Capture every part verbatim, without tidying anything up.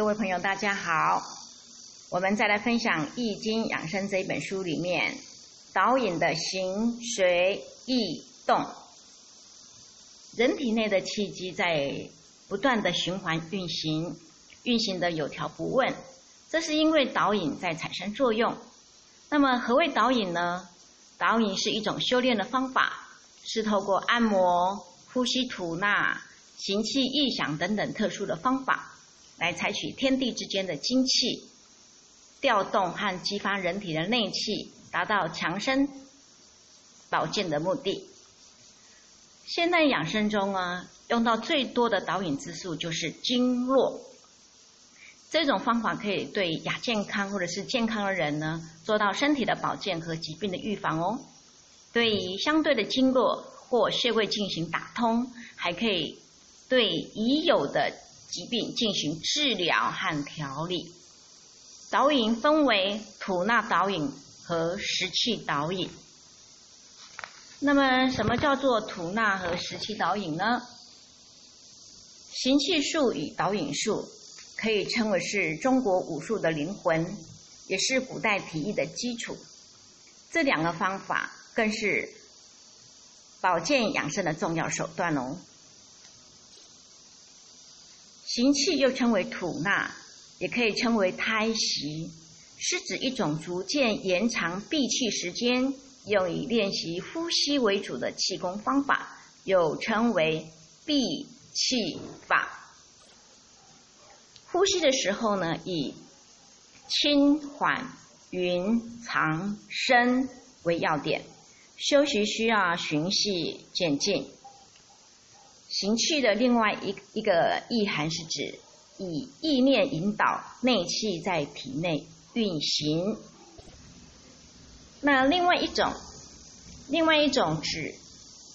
各位朋友大家好，我们再来分享《易经养生》这本书里面导引的形随意动。人体内的气机在不断的循环运行，运行的有条不紊，这是因为导引在产生作用。那么何谓导引呢？导引是一种修炼的方法，是透过按摩、呼吸吐纳、行气意象等等特殊的方法，来采取天地之间的精气，调动和激发人体的内气，达到强身保健的目的。现代养生中啊，用到最多的导引之术就是经络。这种方法可以对亚健康或者是健康的人呢，做到身体的保健和疾病的预防哦。对于相对的经络或穴位进行打通，还可以对已有的疾病进行治疗和调理。导引分为吐纳导引和食气导引。那么什么叫做吐纳和食气导引呢？行气术与导引术可以称为是中国武术的灵魂，也是古代体育的基础。这两个方法更是保健养生的重要手段哦。行气又称为吐纳，也可以称为胎息，是指一种逐渐延长闭气时间，用以练习呼吸为主的气功方法，又称为闭气法。呼吸的时候呢，以轻缓匀长深为要点，休息需要循序渐进。行气的另外一一个意涵是指以意念引导内气在体内运行。那另外一种另外一种指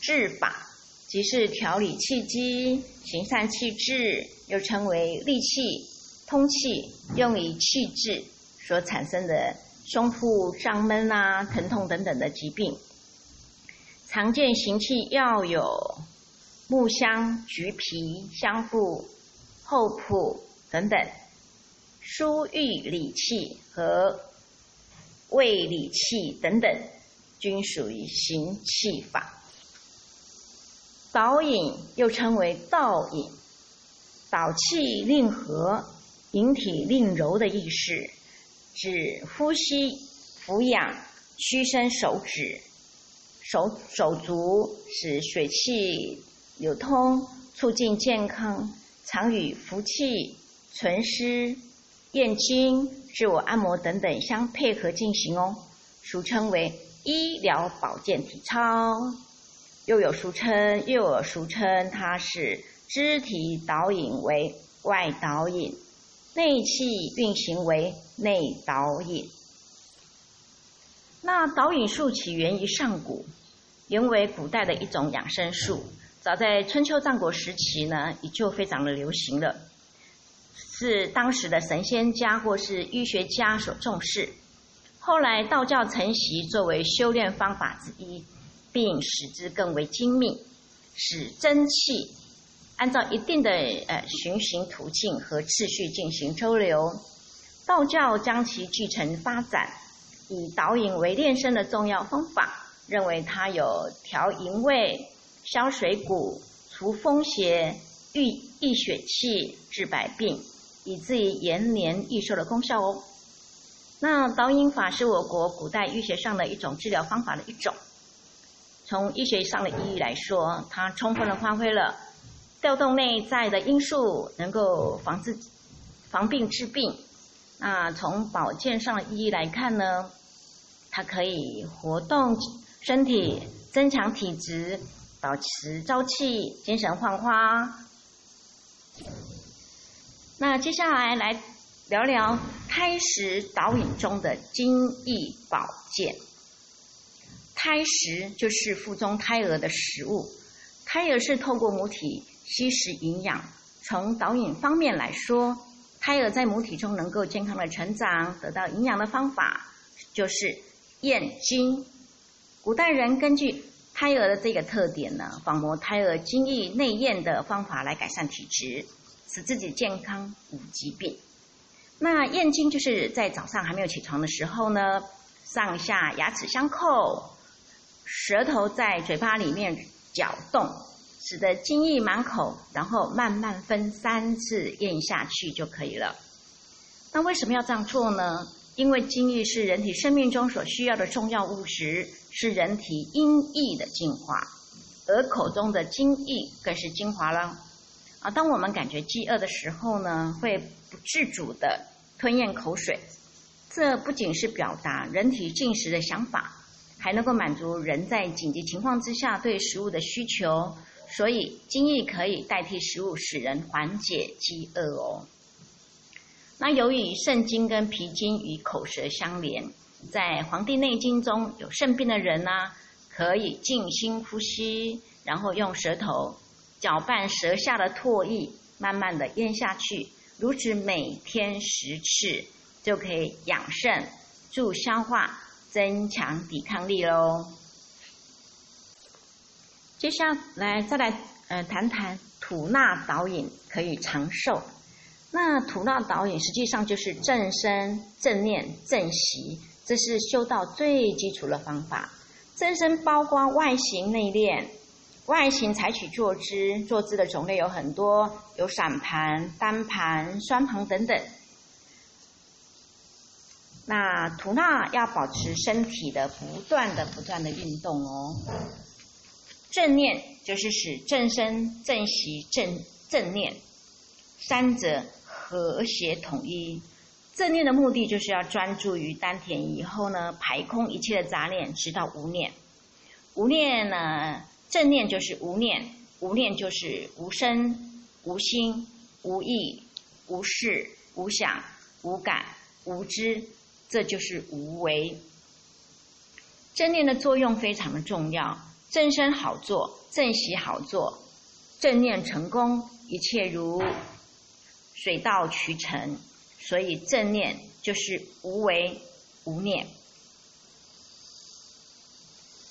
治法，即是调理气机、行散气滞，又称为利气、通气，用于气滞所产生的胸腹胀闷啊、疼痛等等的疾病。常见行气药有木香、橘皮、香附、厚朴等等，疏郁理气和胃理气等等，均属于行气法。导引又称为道引，导气令和，引体令柔的意思，指呼吸、俯仰、屈伸手指、手手足，使水气流通，促进健康。常与服气、存湿、验经、自我按摩等等相配合进行哦，俗称为医疗保健体操。又有俗称，又有俗称，它是肢体导引为外导引，内气运行为内导引。那导引术起源于上古，原为古代的一种养生术，早在春秋战国时期呢，也就非常的流行了，是当时的神仙家或是医学家所重视。后来道教承袭作为修炼方法之一，并使之更为精密，使真气按照一定的呃循行途径和次序进行周流。道教将其继承发展，以导引为炼身的重要方法，认为它有调营卫、消水谷、除风邪、御益血气、治百病，以至于延年益寿的功效哦。那导引法是我国古代医学上的一种治疗方法的一种。从医学上的意义来说，它充分的发挥了调动内在的因素，能够防治防病治病。那从保健上的意义来看呢，它可以活动身体，增强体质，保持朝气，精神焕发。那接下来来聊聊胎食导引中的精益保健。胎食就是腹中胎儿的食物，胎儿是透过母体吸食营养。从导引方面来说，胎儿在母体中能够健康的成长，得到营养的方法就是验经。古代人根据胎儿的这个特点呢，仿摩胎儿精益内验的方法来改善体质，使自己健康无疾病。那咽经就是在早上还没有起床的时候呢，上下牙齿相扣，舌头在嘴巴里面搅动，使得津液满口，然后慢慢分三次咽下去就可以了。那为什么要这样做呢？因为津液是人体生命中所需要的重要物质，是人体阴液的精华，而口中的津液更是精华了。啊，当我们感觉饥饿的时候呢，会不自主的吞咽口水，这不仅是表达人体进食的想法，还能够满足人在紧急情况之下对食物的需求，所以津液可以代替食物，使人缓解饥饿哦。那由于肾经跟脾经与口舌相连，在《黄帝内经》中有肾病的人啊，可以静心呼吸，然后用舌头搅拌舌下的唾液，慢慢的咽下去，如此每天十次就可以养肾助消化，增强抵抗力咯。接下来再来呃谈谈吐纳导引可以长寿。那吐纳导引实际上就是正身、正念、正习，这是修道最基础的方法。正身包括外形内敛，外形采取坐姿，坐姿的种类有很多，有散盘、单盘、双盘等等。那吐纳要保持身体的不断的不断的运动哦。正念就是使正身、正习、正正念三者和谐统一。正念的目的就是要专注于丹田以后呢，排空一切的杂念，直到无念。无念呢，正念就是无念，无念就是无声、无心、无意、无事、无想、无感、无知，这就是无为。正念的作用非常的重要，正身好做，正习好做，正念成功，一切如水到渠成，所以正念就是无为无念。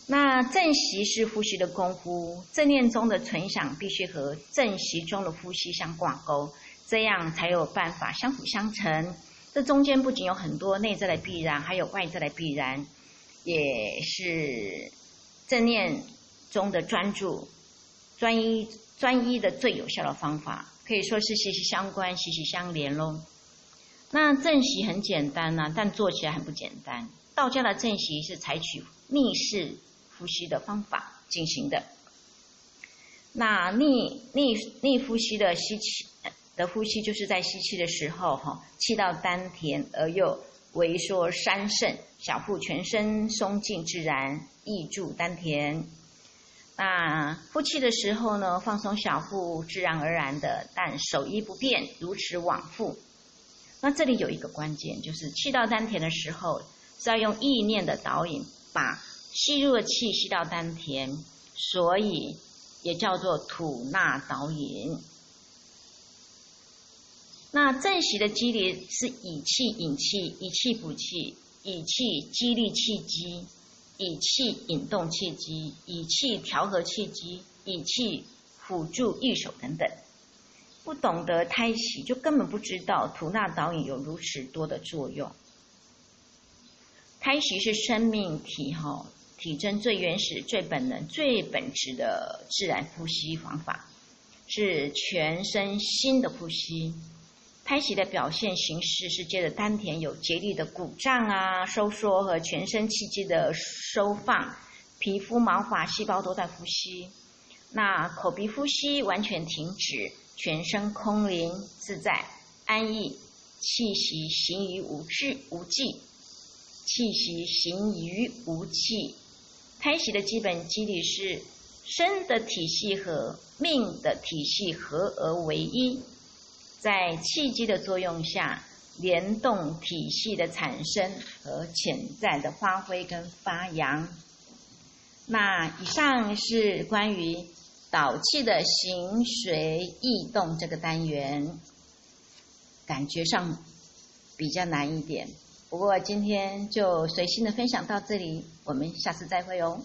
那正习是呼吸的功夫，正念中的存想必须和正习中的呼吸相挂钩，这样才有办法相辅相成。这中间不仅有很多内在的必然，还有外在的必然，也是正念中的专注、专一、专一的最有效的方法，可以说是息息相关、息息相连咯。那正习很简单啊，但做起来很不简单。道家的正习是采取逆式呼吸的方法进行的。那逆逆逆呼吸的吸气的呼吸，就是在吸气的时候哈，气到丹田而又微缩三肾，小腹全身松劲自然，益助丹田。那呼气的时候呢，放松小腹，自然而然的，但守一不变，如此往复。那这里有一个关键，就是气到丹田的时候，是要用意念的导引，把吸入的气吸到丹田，所以也叫做吐纳导引。那正习的机理是以气引气，以气补气，以气激励气机，以气引动气机，以气调和气机，以气辅助御手等等。不懂得胎息，就根本不知道吐纳导引有如此多的作用。胎息是生命体吼体征最原始、最本能、最本质的自然呼吸方法，是全身心的呼吸。胎息的表现形式是借着丹田有节律的鼓胀啊、收缩和全身气机的收放，皮肤毛发细胞都在呼吸。那口鼻呼吸完全停止，全身空灵自在安逸，气息行于无滞无际，气息行于无气。胎息的基本机理是身的体系和命的体系合而为一，在气机的作用下，联动体系的产生和潜在的发挥跟发扬。那以上是关于导气的形随意动这个单元，感觉上比较难一点，不过今天就随性的分享到这里，我们下次再会哦。